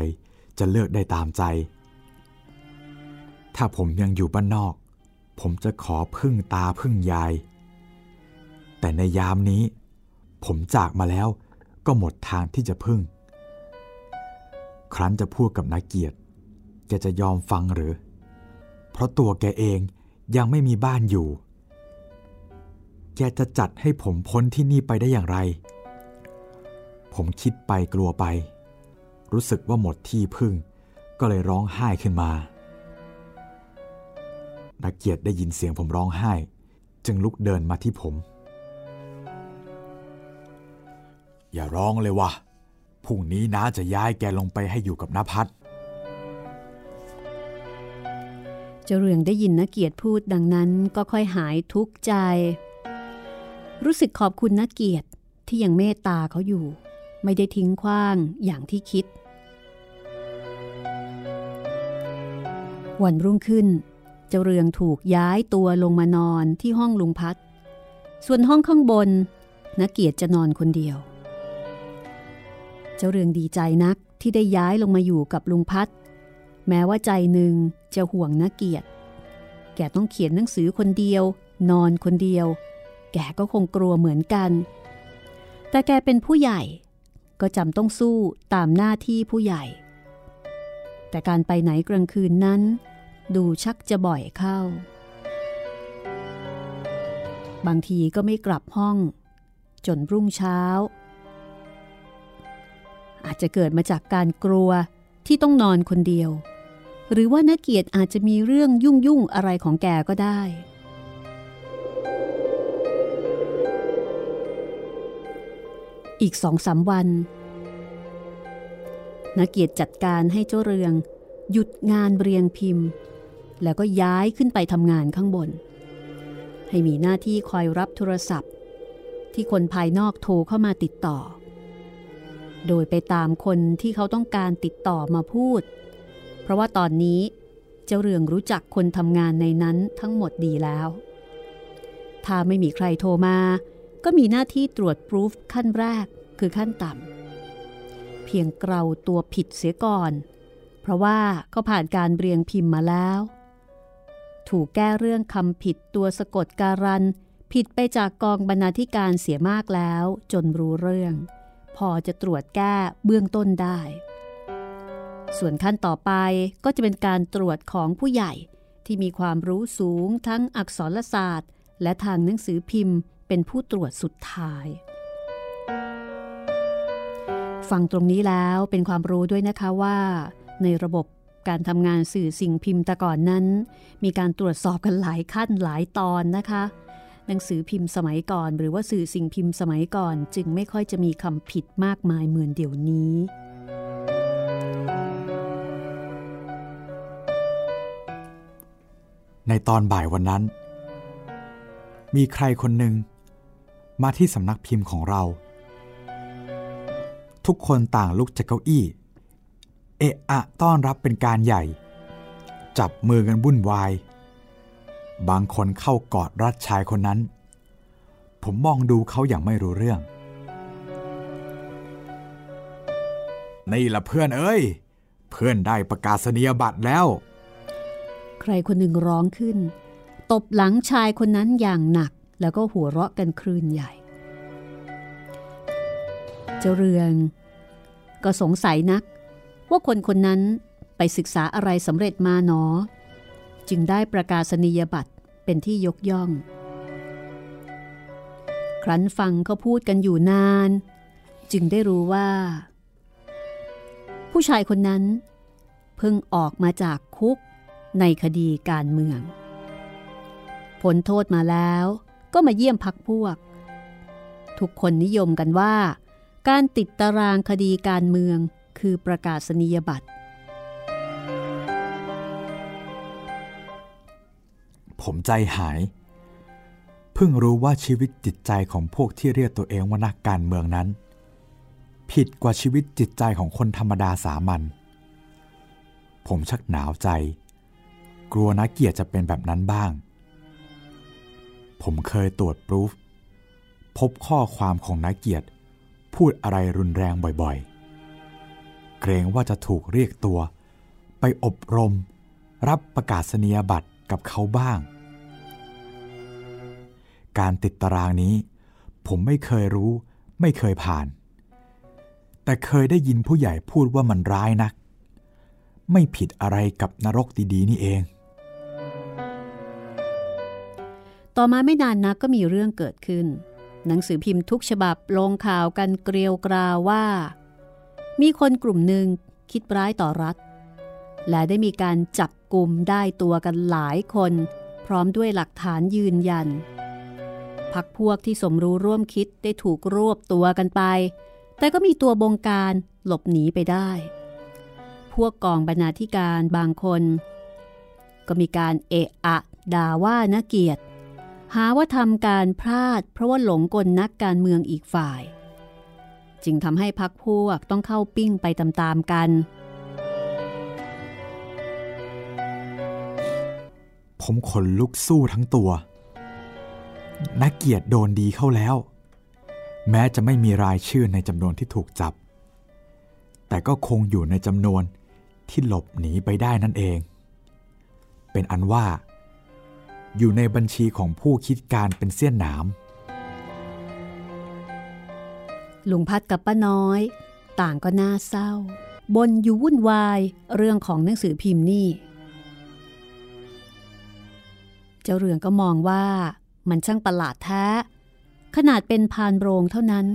จะเลือกได้ตามใจถ้าผมยังอยู่บ้านนอกผมจะขอพึ่งตาพึ่งยายแต่ในยามนี้ผมจากมาแล้วก็หมดทางที่จะพึ่งครั้นจะพูดกับนาเกียรติแกจะยอมฟังหรือเพราะตัวแกเองยังไม่มีบ้านอยู่แกจะจัดให้ผมพ้นที่นี่ไปได้อย่างไรผมคิดไปกลัวไปรู้สึกว่าหมดที่พึ่งก็เลยร้องไห้ขึ้นมานาเกียรติได้ยินเสียงผมร้องไห้จึงลุกเดินมาที่ผมอย่าร้องเลยวะพรุ่งนี้น้าจะย้ายแกลงไปให้อยู่กับน้าพัดเจริญได้ยินนาเกียรติพูดดังนั้นก็ค่อยหายทุกข์ใจรู้สึกขอบคุณนาเกียรติที่ยังเมตตาเขาอยู่ไม่ได้ทิ้งขว้างอย่างที่คิดวันรุ่งขึ้นเจริญถูกย้ายตัวลงมานอนที่ห้องลุงพัดส่วนห้องข้างบนนาเกียรติจะนอนคนเดียวเจริญดีใจนักที่ได้ย้ายลงมาอยู่กับลุงพัดแม้ว่าใจหนึ่งจะห่วงนาเกียรติแกต้องเขียนหนังสือคนเดียวนอนคนเดียวแกก็คงกลัวเหมือนกันแต่แกเป็นผู้ใหญ่ก็จำต้องสู้ตามหน้าที่ผู้ใหญ่แต่การไปไหนกลางคืนนั้นดูชักจะบ่อยเข้าบางทีก็ไม่กลับห้องจนรุ่งเช้าอาจจะเกิดมาจากการกลัวที่ต้องนอนคนเดียวหรือว่านาเกียรติอาจจะมีเรื่องยุ่งๆอะไรของแกก็ได้อีก สองสาม วันนาเกียรติจัดการให้เจ้าเรืองหยุดงานเรียงพิมพ์แล้วก็ย้ายขึ้นไปทำงานข้างบนให้มีหน้าที่คอยรับโทรศัพท์ที่คนภายนอกโทรเข้ามาติดต่อโดยไปตามคนที่เขาต้องการติดต่อมาพูดเพราะว่าตอนนี้เจ้าเรืองรู้จักคนทำงานในนั้นทั้งหมดดีแล้วถ้าไม่มีใครโทรมาก็มีหน้าที่ตรวจ proof ขั้นแรกคือขั้นต่ำเพียงเกลาตัวผิดเสียก่อนเพราะว่าเขาผ่านการเรียงพิมพ์มาแล้วถูกแก้เรื่องคำผิดตัวสะกดการันผิดไปจากกองบรรณาธิการเสียมากแล้วจนรู้เรื่องพอจะตรวจแก้เบื้องต้นได้ส่วนขั้นต่อไปก็จะเป็นการตรวจของผู้ใหญ่ที่มีความรู้สูงทั้งอักษรศาสตร์และทางหนังสือพิมพ์เป็นผู้ตรวจสุดท้ายฟังตรงนี้แล้วเป็นความรู้ด้วยนะคะว่าในระบบการทำงานสื่อสิ่งพิมพ์แต่ก่อนนั้นมีการตรวจสอบกันหลายขั้นหลายตอนนะคะหนังสือพิมพ์สมัยก่อนหรือว่าสื่อสิ่งพิมพ์สมัยก่อนจึงไม่ค่อยจะมีคำผิดมากมายเหมือนเดี๋ยวนี้ในตอนบ่ายวันนั้นมีใครคนหนึ่งมาที่สำนักพิมพ์ของเราทุกคนต่างลุกจากเก้าอี้เอะอะต้อนรับเป็นการใหญ่จับมือกันวุ่นวายบางคนเข้ากอดรัดชายคนนั้นผมมองดูเขาอย่างไม่รู้เรื่องนี่ล่ะเพื่อนเอ้ยเพื่อนได้ประกาศนียบัตรแล้วใครคนหนึ่งร้องขึ้นตบหลังชายคนนั้นอย่างหนักแล้วก็หัวเราะกันคลื่นใหญ่เจ้าเรืองก็สงสัยนักว่าคนคนนั้นไปศึกษาอะไรสำเร็จมาหนอจึงได้ประกาศนียบัตรเป็นที่ยกย่องครั้นฟังเขาพูดกันอยู่นานจึงได้รู้ว่าผู้ชายคนนั้นเพิ่งออกมาจากคุกในคดีการเมืองพ้นโทษมาแล้วก็มาเยี่ยมพรรคพวกทุกคนนิยมกันว่า การติดตารางคดีการเมืองคือประกาศนียบัตรผมใจหายเพิ่งรู้ว่าชีวิตจิตใจของพวกที่เรียกตัวเองว่านักการเมืองนั้นผิดกว่าชีวิตจิตใจของคนธรรมดาสามัญผมชักหนาวใจกลัวนักเกียรติจะเป็นแบบนั้นบ้างผมเคยตรวจพรูฟพบข้อความของนักเกียรติพูดอะไรรุนแรงบ่อยๆเกรงว่าจะถูกเรียกตัวไปอบรมรับประกาศนียบัตรกับเขาบ้างการติดตารางนี้ผมไม่เคยรู้ไม่เคยผ่านแต่เคยได้ยินผู้ใหญ่พูดว่ามันร้ายนักไม่ผิดอะไรกับนรกดีๆนี่เองต่อมาไม่นานนักก็มีเรื่องเกิดขึ้นหนังสือพิมพ์ทุกฉบับลงข่าวกันเกลียวกราวว่ามีคนกลุ่มหนึ่งคิดร้ายต่อรัฐและได้มีการจับกุมได้ตัวกันหลายคนพร้อมด้วยหลักฐานยืนยันพรรคพวกที่สมรู้ร่วมคิดได้ถูกรวบตัวกันไปแต่ก็มีตัวบงการหลบหนีไปได้พวกกองบรรณาธิการบางคนก็มีการเอะอะด่าว่านักเกียรติหาว่าทำการพลาดเพราะว่าหลงกลนักการเมืองอีกฝ่ายจึงทำให้พรรคพวกต้องเข้าปิ้งไปตามๆกันผมขนลุกสู้ทั้งตัวนักเกียรติโดนดีเข้าแล้วแม้จะไม่มีรายชื่อในจำนวนที่ถูกจับแต่ก็คงอยู่ในจำนวนที่หลบหนีไปได้นั่นเองเป็นอันว่าอยู่ในบัญชีของผู้คิดการเป็นเสี้ยนหนามลุงพัดกับป้าน้อยต่างก็น่าเศร้าบนอยู่วุ่นวายเรื่องของหนังสือพิมพ์นี่เจ้าเรืองก็มองว่ามันช่างประหลาดแท้ขนาดเป็นพานโรงเท่านั้น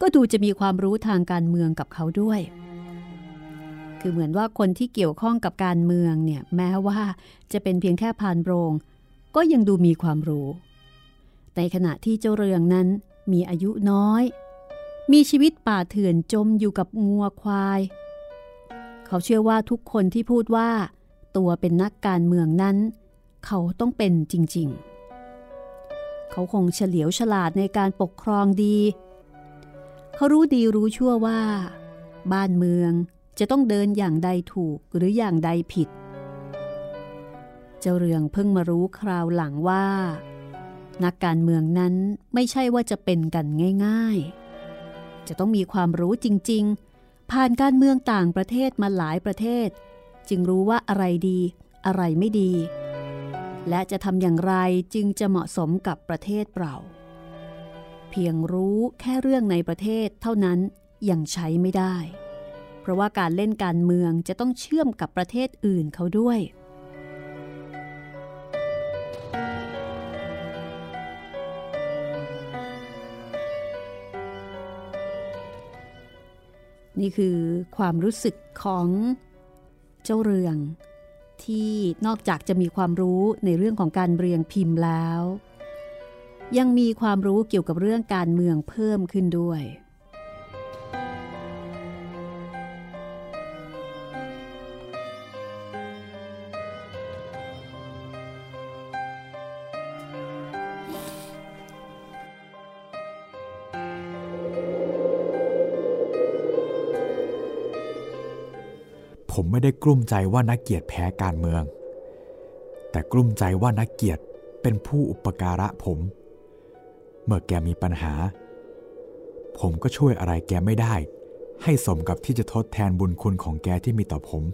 ก็ดูจะมีความรู้ทางการเมืองกับเขาด้วยคือเหมือนว่าคนที่เกี่ยวข้องกับการเมืองเนี่ยแม้ว่าจะเป็นเพียงแค่พานโรงก็ยังดูมีความรู้ในขณะที่เจ้าเรืองนั้นมีอายุน้อยมีชีวิตป่าเถื่อนจมอยู่กับงัวควายเขาเชื่อว่าทุกคนที่พูดว่าตัวเป็นนักการเมืองนั้นเขาต้องเป็นจริงๆเขาคงเฉลียวฉลาดในการปกครองดีเขารู้ดีรู้ชั่วว่าบ้านเมืองจะต้องเดินอย่างใดถูกหรืออย่างใดผิดเจ้าเรืองเพิ่งมารู้คราวหลังว่านักการเมืองนั้นไม่ใช่ว่าจะเป็นกันง่ายๆจะต้องมีความรู้จริงๆผ่านการเมืองต่างประเทศมาหลายประเทศจึงรู้ว่าอะไรดีอะไรไม่ดีและจะทำอย่างไรจึงจะเหมาะสมกับประเทศเราเพียงรู้แค่เรื่องในประเทศเท่านั้นยังใช้ไม่ได้เพราะว่าการเล่นการเมืองจะต้องเชื่อมกับประเทศอื่นเขาด้วยนี่คือความรู้สึกของเจ้าเรืองที่นอกจากจะมีความรู้ในเรื่องของการเรียงพิมพ์แล้วยังมีความรู้เกี่ยวกับเรื่องการเมืองเพิ่มขึ้นด้วยผมไม่ได้กลุ้มใจว่านักเกียรติแพ้การเมืองแต่กลุ้มใจว่านักเกียรติเป็นผู้อุปการะผมเมื่อแกมีปัญหาผมก็ช่วยอะไรแกไม่ได้ให้สมกับที่จะทดแทนบุญคุณของแกที่มีต่อผม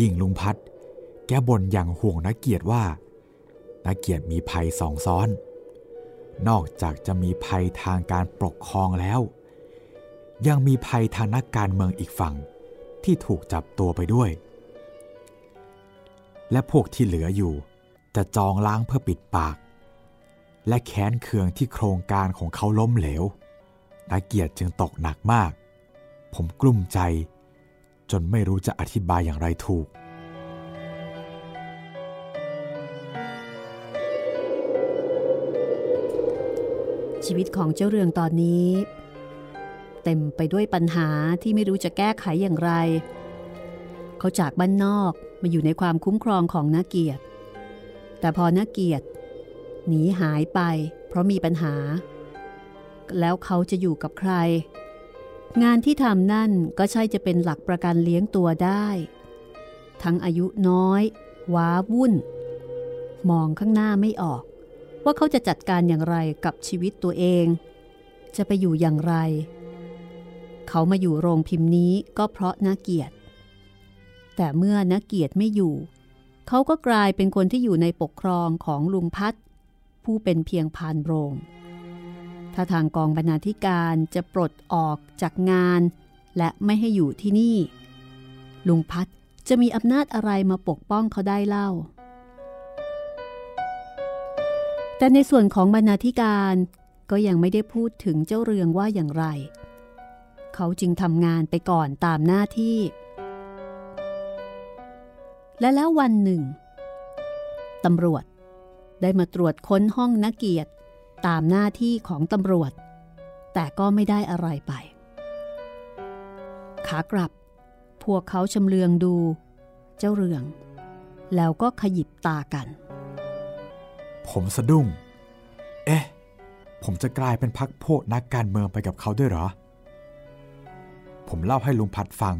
ยิ่งลุงพัดแกบ่นอย่างห่วงนักเกียรติว่านักเกียรติมีภัยสองซ้อนนอกจากจะมีภัยทางการปกครองแล้วยังมีภัยทางนักการเมืองอีกฝั่งที่ถูกจับตัวไปด้วยและพวกที่เหลืออยู่จะจองล้างเพื่อปิดปากและแค้นเคืองที่โครงการของเขาล้มเหลวนักเกียรติจึงตกหนักมากผมกลุ้มใจจนไม่รู้จะอธิบายอย่างไรถูกชี วิตของเจ้าเรืองตอนนี้เต็มไปด้วยปัญหาที่ไม่รู้จะแก้ไขอย่างไรเขาจากบ้านนอกมาอยู่ในความคุ้มครองของนาเกียรติแต่พอนาเกียรติหนีหายไปเพราะมีปัญหาแล้วเขาจะอยู่กับใครงานที่ทำนั่นก็ใช่จะเป็นหลักประกันเลี้ยงตัวได้ทั้งอายุน้อยว้าวุ่นมองข้างหน้าไม่ออกว่าเขาจะจัดการอย่างไรกับชีวิตตัวเองจะไปอยู่อย่างไรเขามาอยู่โรงพิมพ์นี้ก็เพราะนาเกียรติแต่เมื่อนาเกียรติไม่อยู่เขาก็กลายเป็นคนที่อยู่ในปกครองของลุงพัดผู้เป็นเพียงพานโรงถ้าทางกองบรรณาธิการจะปลดออกจากงานและไม่ให้อยู่ที่นี่ลุงพัดจะมีอำนาจอะไรมาปกป้องเขาได้เล่าแต่ในส่วนของบรรณาธิการก็ยังไม่ได้พูดถึงเจ้าเรืองว่าอย่างไรเขาจึงทำงานไปก่อนตามหน้าที่และแล้ววันหนึ่งตำรวจได้มาตรวจค้นห้องนาเกียรติตามหน้าที่ของตำรวจแต่ก็ไม่ได้อะไรไปขากลับพวกเขาชำเลืองดูเจ้าเรืองแล้วก็ขยิบตากันผมสะดุ้งเอ๊ะผมจะกลายเป็นพรรคพวกนักการเมืองไปกับเขาด้วยเหรอผมเล่าให้ลุงพัดฟัง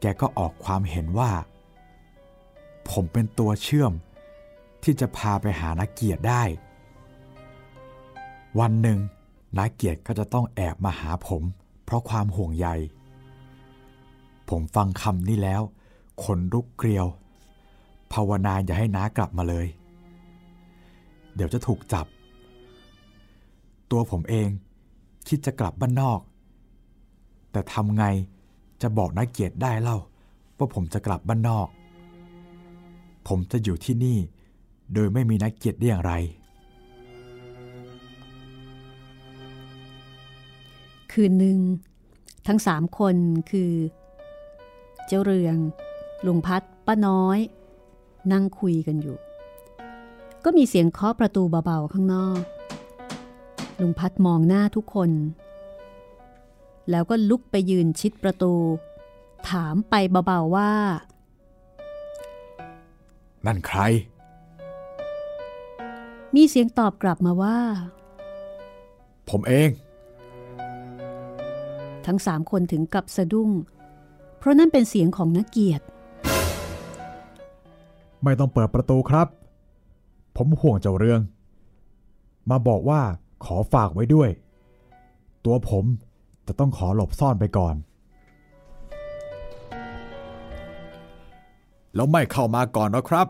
แกก็ออกความเห็นว่าผมเป็นตัวเชื่อมที่จะพาไปหานาเกียรติได้วันหนึ่งนาเกียรติก็จะต้องแอบมาหาผมเพราะความห่วงใยผมฟังคำนี้แล้วขนลุกเกลียวภาวนาอย่าให้น้ากลับมาเลยเดี๋ยวจะถูกจับตัวผมเองคิดจะกลับบ้านนอกแต่ทำไงจะบอกนาเกียรติได้เล่าว่าผมจะกลับบ้านนอกผมจะอยู่ที่นี่โดยไม่มีนาเกียรติได้อย่างไรคืนหนึ่งทั้งสามคนคือเจ้าเรืองลุงพัดป้าน้อยนั่งคุยกันอยู่ก็มีเสียงเคาะประตูเบาๆข้างนอกลุงพัดมองหน้าทุกคนแล้วก็ลุกไปยืนชิดประตูถามไปเบาๆว่านั่นใครมีเสียงตอบกลับมาว่าผมเองทั้งสามคนถึงกับสะดุ้งเพราะนั่นเป็นเสียงของนาเกียรติไม่ต้องเปิดประตูครับผมห่วงเจ้าเรืองมาบอกว่าขอฝากไว้ด้วยตัวผมจะต้องขอหลบซ่อนไปก่อนแล้วไม่เข้ามาก่อนหรอครับ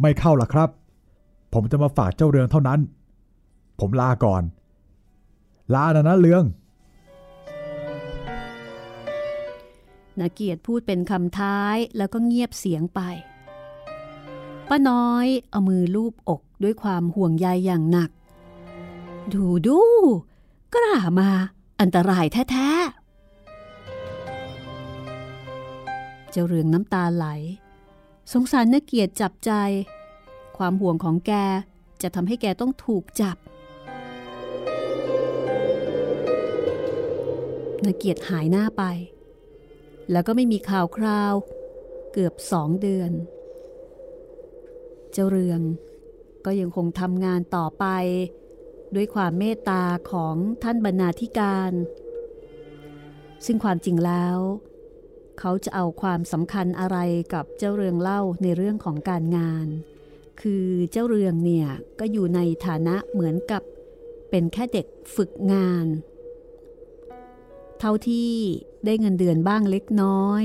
ไม่เข้าล่ะครับผมจะมาฝากเจ้าเรืองเท่านั้นผมลาก่อนลานะนะเรืองนาเกียรติพูดเป็นคำท้ายแล้วก็เงียบเสียงไปป้าน้อยเอามือลูบอกด้วยความห่วงใยอย่างหนักดูดูกล้ามาอันตรายแท้ๆเจ้าเรืองน้ำตาไหลสงสารนาเกียรติจับใจความห่วงของแกจะทำให้แกต้องถูกจับนาเกียรติหายหน้าไปแล้วก็ไม่มีข่าวคราวเกือบสองเดือนเจ้าเรืองก็ยังคงทำงานต่อไปด้วยความเมตตาของท่านบรรณาธิการซึ่งความจริงแล้วเขาจะเอาความสำคัญอะไรกับเจ้าเรืองเล่าในเรื่องของการงานคือเจ้าเรืองเนี่ยก็อยู่ในฐานะเหมือนกับเป็นแค่เด็กฝึกงานเท่าที่ได้เงินเดือนบ้างเล็กน้อย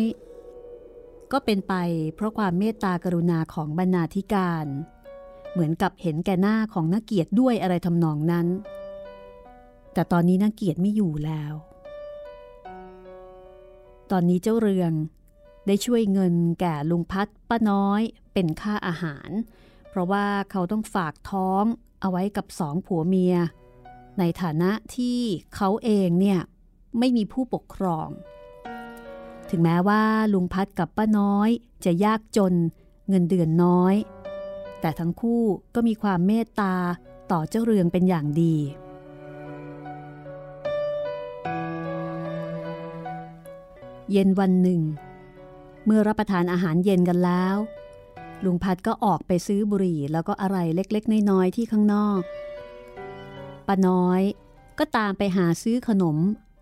ก็เป็นไปเพราะความเมตตากรุณาของบรรณาธิการเหมือนกับเห็นแก่หน้าของนาเกียรติด้วยอะไรทำนองนั้นแต่ตอนนี้นาเกียรติไม่อยู่แล้วตอนนี้เจ้าเรืองได้ช่วยเงินแก่ลุงพัดป้าน้อยเป็นค่าอาหารเพราะว่าเขาต้องฝากท้องเอาไว้กับสองผัวเมียในฐานะที่เขาเองเนี่ยไม่มีผู้ปกครองถึงแม้ว่าลุงพัดกับป้าน้อยจะยากจนเงินเดือนน้อย แต่ทั้งคู่ก็มีความเมตตาต่อเจ้าเรืองเป็นอย่างดีเย็นวันหนึ่งเมื่อรับประทานอาหารเย็นกันแล้วลุงพัดก็ออกไปซื้อบุหรี่แล้วก็อะไรเล็กๆน้อยๆที่ข้างนอกป้าน้อยก็ตามไปหาซื้อขนม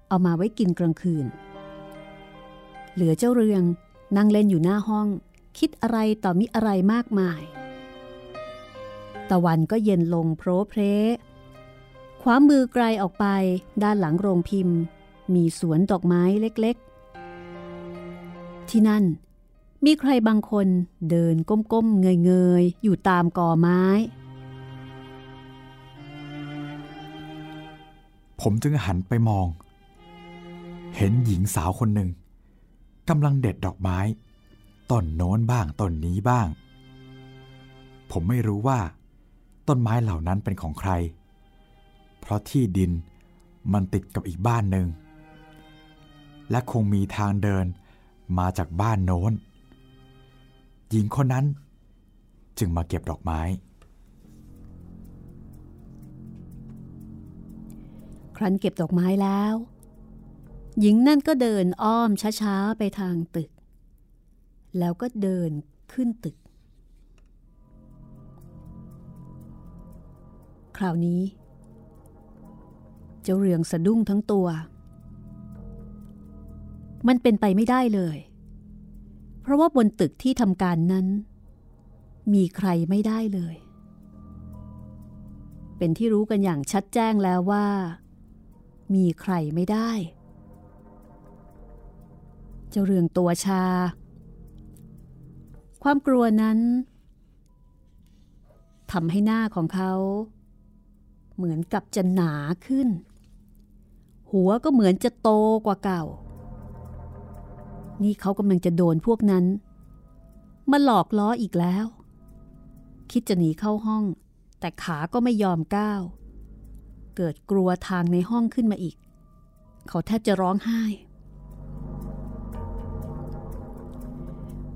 เอามาไว้กินกลางคืนเหลือเจ้าเรืองนั่งเล่นอยู่หน้าห้องคิดอะไรต่อมิอะไรมากมายตะวันก็เย็นลงโพรเพร่ขวามือไกลออกไปด้านหลังโรงพิมพ์มีสวนดอกไม้เล็กๆที่นั่นมีใครบางคนเดินก้มๆเงยๆอยู่ตามกอไม้ผมจึงหันไปมองเห็นหญิงสาวคนหนึ่งกำลังเด็ดดอกไม้ต้นโน้นบ้างต้นนี้บ้างผมไม่รู้ว่าต้นไม้เหล่านั้นเป็นของใครเพราะที่ดินมันติดกับอีกบ้านหนึ่งและคงมีทางเดินมาจากบ้านโน้นหญิงคนนั้นจึงมาเก็บดอกไม้ครั้นเก็บดอกไม้แล้วหญิงนั่นก็เดินอ้อมช้าๆไปทางตึกแล้วก็เดินขึ้นตึกคราวนี้เจ้าเรืองสะดุ้งทั้งตัวมันเป็นไปไม่ได้เลยเพราะว่าบนตึกที่ทำการนั้นมีใครไม่ได้เลยเป็นที่รู้กันอย่างชัดแจ้งแล้วว่ามีใครไม่ได้เจ้าเรืองตัวชาความกลัวนั้นทำให้หน้าของเขาเหมือนกับจะหนาขึ้นหัวก็เหมือนจะโตกว่าเก่านี่เขากำลังจะโดนพวกนั้นมาหลอกล้ออีกแล้วคิดจะหนีเข้าห้องแต่ขาก็ไม่ยอมก้าวเกิดกลัวทางในห้องขึ้นมาอีกเขาแทบจะร้องไห้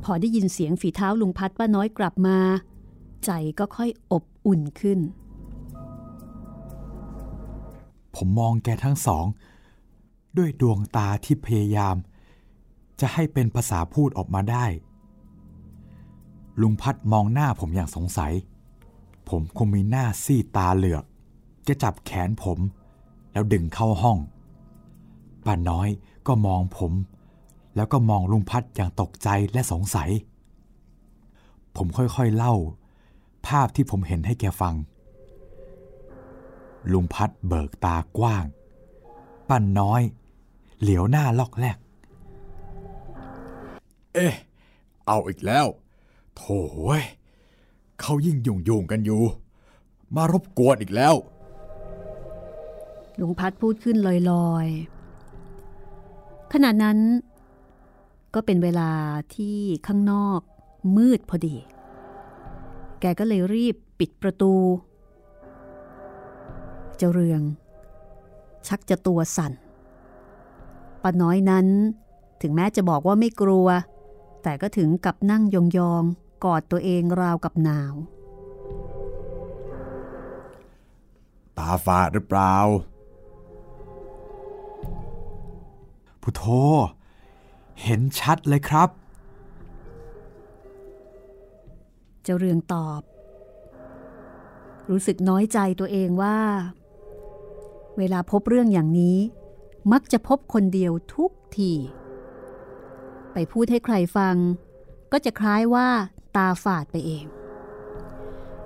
พอได้ยินเสียงฝีเท้าลุงพัดป้าน้อยกลับมาใจก็ค่อยอบอุ่นขึ้นผมมองแกทั้งสองด้วยดวงตาที่พยายามจะให้เป็นภาษาพูดออกมาได้ลุงพัดมองหน้าผมอย่างสงสัยผมคงมีหน้าซีดตาเหลือกแกจับแขนผมแล้วดึงเข้าห้องป้าน้อยก็มองผมแล้วก็มองลุงพัดอย่างตกใจและสงสัยผมค่อยๆเล่าภาพที่ผมเห็นให้แกฟังลุงพัดเบิกตากว้างป้าน้อยเหลียวหน้าลอกแลกเอ๊ะเอาอีกแล้วโถ่เขายิ่งยุ่งๆกันอยู่มารบกวนอีกแล้วลุงพัดพูดขึ้นลอยๆขณะนั้นก็เป็นเวลาที่ข้างนอกมืดพอดีแกก็เลยรีบปิดประตูเจ้าเรืองชักจะตัวสั่นป้าน้อยนั้นถึงแม้จะบอกว่าไม่กลัวแต่ก็ถึงกับนั่งยองๆกอดตัวเองราวกับหนาวตาฝาดหรือเปล่าพุทโธเห็นชัดเลยครับเจ้าเรืองตอบรู้สึกน้อยใจตัวเองว่าเวลาพบเรื่องอย่างนี้มักจะพบคนเดียวทุกทีไปพูดให้ใครฟังก็จะคล้ายว่าตาฝาดไปเอง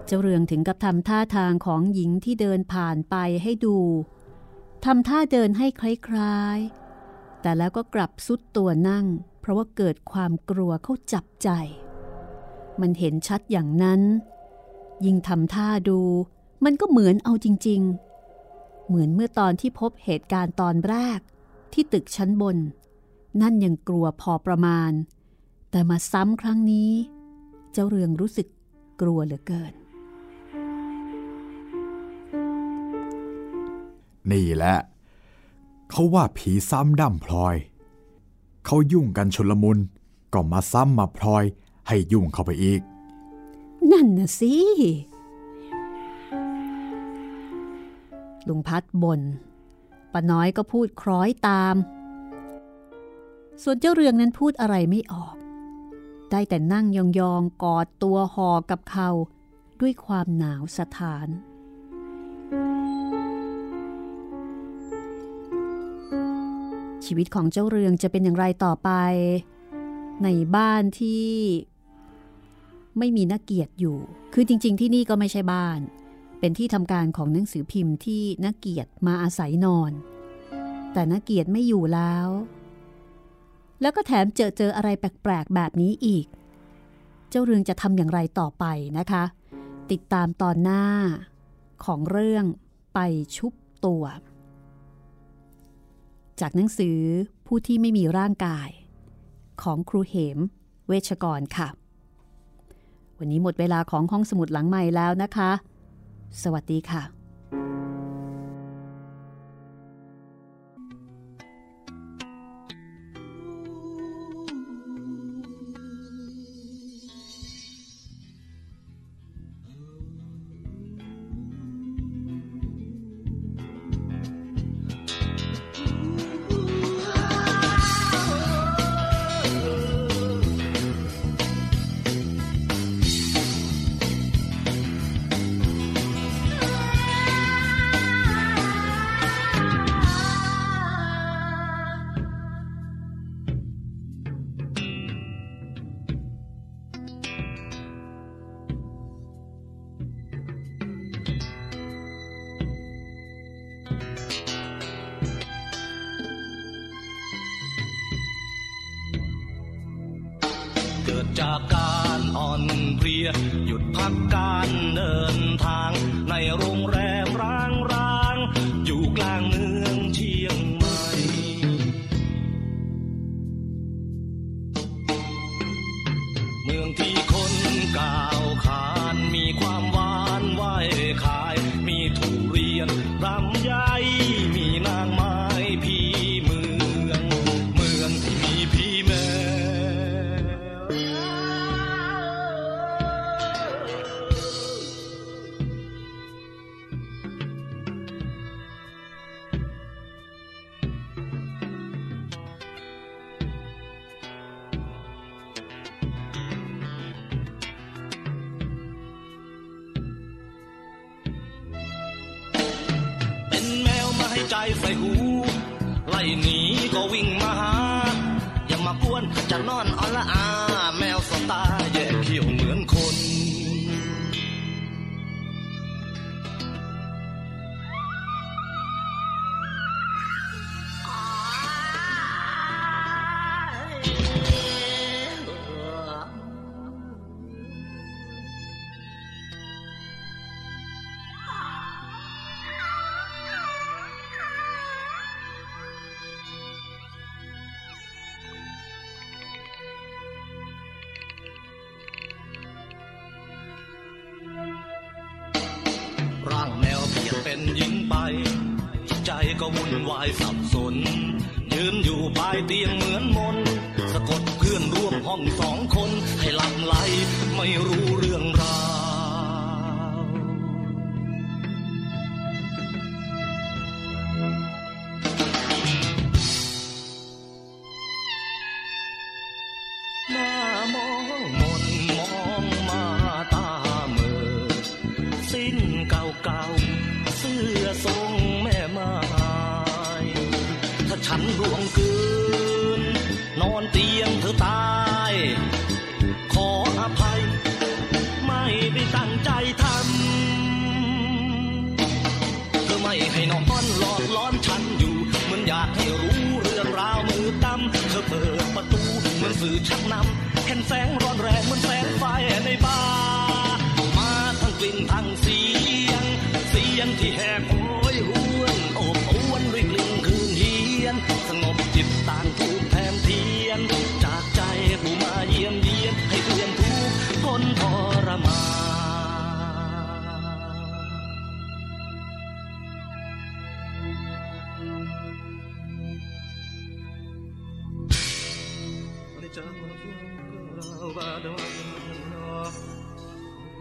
เจ้าเรืองถึงกับทำท่าทางของหญิงที่เดินผ่านไปให้ดูทำท่าเดินให้คล้ายๆแต่แล้วก็กลับซุดตัวนั่งเพราะว่าเกิดความกลัวเข้าจับใจมันเห็นชัดอย่างนั้นยิ่งทำท่าดูมันก็เหมือนเอาจริงๆเหมือนเมื่อตอนที่พบเหตุการณ์ตอนแรกที่ตึกชั้นบนนั่นยังกลัวพอประมาณแต่มาซ้ำครั้งนี้เจ้าเรืองรู้สึกกลัวเหลือเกินนี่แหละเขาว่าผีซ้ำด่ำพลอยเขายุ่งกันชุลมุนก็มาซ้ำมาพลอยให้ยุ่งเข้าไปอีก นั่นน่ะสิลุงพัดบ่นป้าน้อยก็พูดคล้อยตามส่วนเจ้าเรืองนั้นพูดอะไรไม่ออกได้แต่นั่งยองๆกอดตัวห่อกับเขาด้วยความหนาวสะท้านชีวิตของเจ้าเรืองจะเป็นอย่างไรต่อไปในบ้านที่ไม่มีนักเกียรติอยู่คือจริงๆที่นี่ก็ไม่ใช่บ้านเป็นที่ทำการของหนังสือพิมพ์ที่นักเกียรติมาอาศัยนอนแต่นักเกียรติไม่อยู่แล้วแล้วก็แถมเจอเจออะไรแปลกๆแบบนี้อีกเจ้าเรืองจะทำอย่างไรต่อไปนะคะติดตามตอนหน้าของเรื่องไปชุบตัวจากหนังสือผู้ที่ไม่มีร่างกายของครูเหมเวชกรค่ะวันนี้หมดเวลาของห้องสมุดหลังใหม่แล้วนะคะสวัสดีค่ะจากการอ่อนเพลียหยุดพักการเดินทางในโรงแรมร้างร้างอยู่กลางเมืองเชียงใหม่เมืองที่คนก้าวขานมีความหวานไหวขายมีทุเรียนลำไยมีนางไม้พี่เมืองเมืองที่มีพี่แม่ใจใส่หูไล่หนีก็วิ่งมาหาอย่ามากวนจะนอนอ่อนละอาแมวสตาแยกเขี้ยวเหมือนคนก็วุ่นวายสับสนยืนอยู่ปลายเตียงเหมือนมนสะกดเพื่อนร่วมห้องสองคนให้หลับไหลไม่รู้เรื่องราวหน้ามองมนมองมาตาเมื่อสิ้นเก่าๆเสื้อทรงฉันร่วงเกินนอนเตียงเธอตายขออภัยไม่ได้ตั้งใจทำเธอไม่ให้นอนป้อนหลอกล้อนฉันอยู่เหมือนอยากให้รู้เรื่องราวมือตั้มเธอเปิดประตูเหมือนสื่อชักนำเห็นแสงร้อนแรงเหมือนแสงไฟในบ้านมาทั้งกลิ่นทั้งเสียงเสียงที่แหบโอยหวนอบอวนด้วยกลิ่นคืนนี้สงบจิตต่างถูกแทนเทียนจากใจผู้มาเยี่ยมเยียนให้เพื่อนทุกคนทรมาน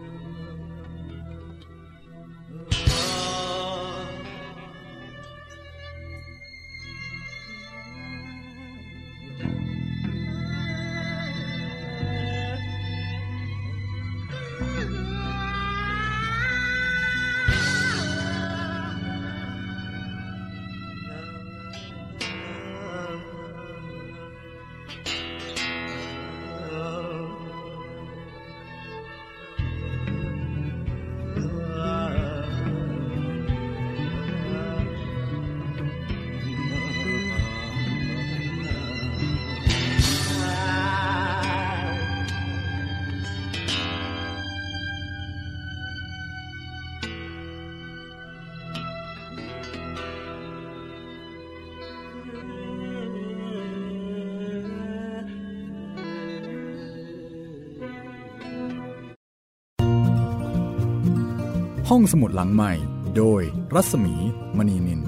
ห้องสมุดหลังใหม่โดยรัศมีมณีนิน